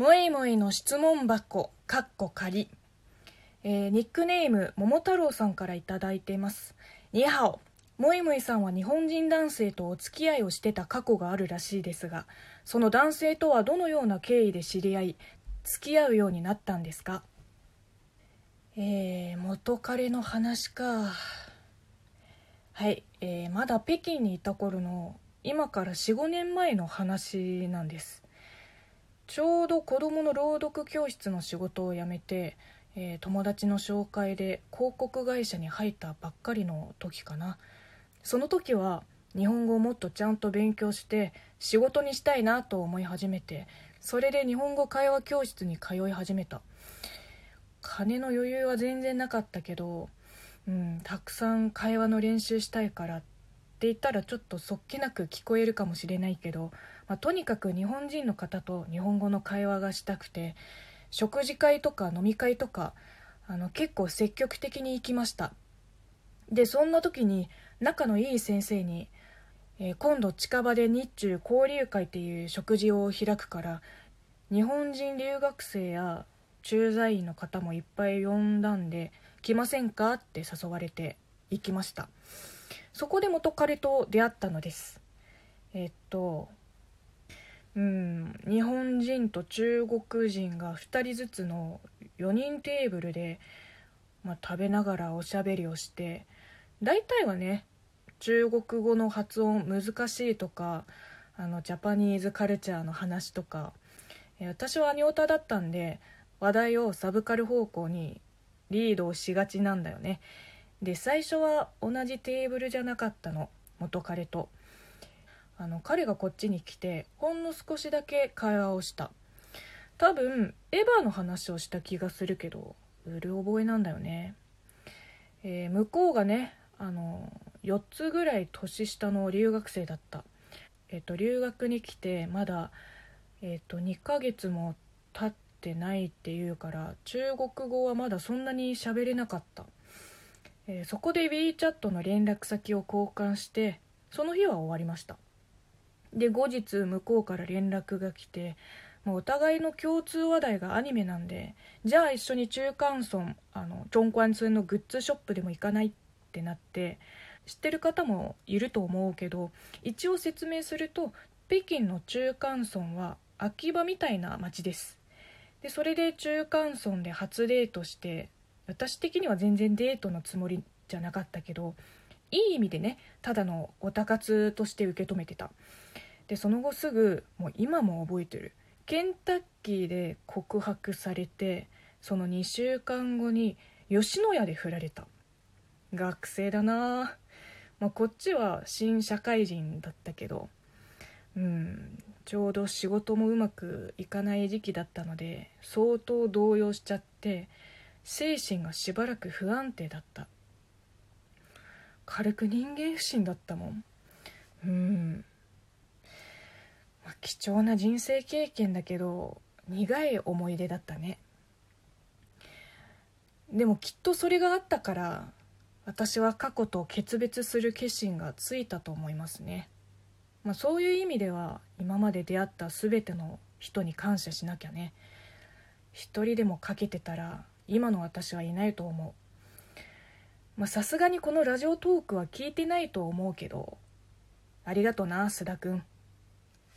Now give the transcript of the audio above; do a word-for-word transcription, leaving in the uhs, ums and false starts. もいもいの質問箱かっこ仮、えー、ニックネーム桃太郎さんからいただいています。ニハオ、もいもいさんは日本人男性とお付き合いをしてた過去があるらしいですが、その男性とはどのような経緯で知り合い付き合うようになったんですか？えー、元彼の話か。はい、えー、まだ北京にいた頃の今から よん,ご 年前の話なんです。ちょうど子どもの朗読教室の仕事を辞めて、えー、友達の紹介で広告会社に入ったばっかりの時かな。その時は日本語をもっとちゃんと勉強して仕事にしたいなと思い始めて、それで日本語会話教室に通い始めた。金の余裕は全然なかったけど、うん、たくさん会話の練習したいからって言ったらちょっとそっけなく聞こえるかもしれないけど、まあ、とにかく日本人の方と日本語の会話がしたくて、食事会とか飲み会とかあの結構積極的に行きました。でそんな時に仲のいい先生に、えー、今度近場で日中交流会っていう食事を開くから日本人留学生や駐在員の方もいっぱい呼んだんで来ませんかって誘われて行きました。そこで元彼と出会ったのです。えっとうん日本人と中国人がふたりずつのよにんテーブルで、まあ、食べながらおしゃべりをして、大体はね中国語の発音難しいとかあのジャパニーズカルチャーの話とか、え私はアニオタだったんで話題をサブカル方向にリードをしがちなんだよね。で最初は同じテーブルじゃなかったの、元彼と。あの彼がこっちに来てほんの少しだけ会話をした。多分エヴァの話をした気がするけどうる覚えなんだよね。えー、向こうがねあのよっつぐらい年下の留学生だった。えっと留学に来てまだ、えっと、にかげつも経っててないっていうから中国語はまだそんなに喋れなかった、えー、そこで ウィーチャット の連絡先を交換してその日は終わりました。で後日向こうから連絡が来て、もうお互いの共通話題がアニメなんで、じゃあ一緒に中関村あのチョンクアンスのグッズショップでも行かないってなって、知ってる方もいると思うけど一応説明すると北京の中関村は秋葉みたいな街です。でそれで中間村で初デートして、私的には全然デートのつもりじゃなかったけどいい意味でね、ただのオタ活として受け止めてた。でその後すぐ、もう今も覚えてる、ケンタッキーで告白されて、そのにしゅうかんごに吉野家で振られた。学生だな、まあ、こっちは新社会人だったけど、うん、ちょうど仕事もうまくいかない時期だったので相当動揺しちゃって精神がしばらく不安定だった。軽く人間不信だったもん。うん、まあ、貴重な人生経験だけど苦い思い出だったね。でもきっとそれがあったから私は過去と決別する決心がついたと思いますね。まあ、そういう意味では今まで出会った全ての人に感謝しなきゃね。一人でもかけてたら今の私はいないと思う。さすがにこのラジオトークは聞いてないと思うけど、ありがとな須田くん。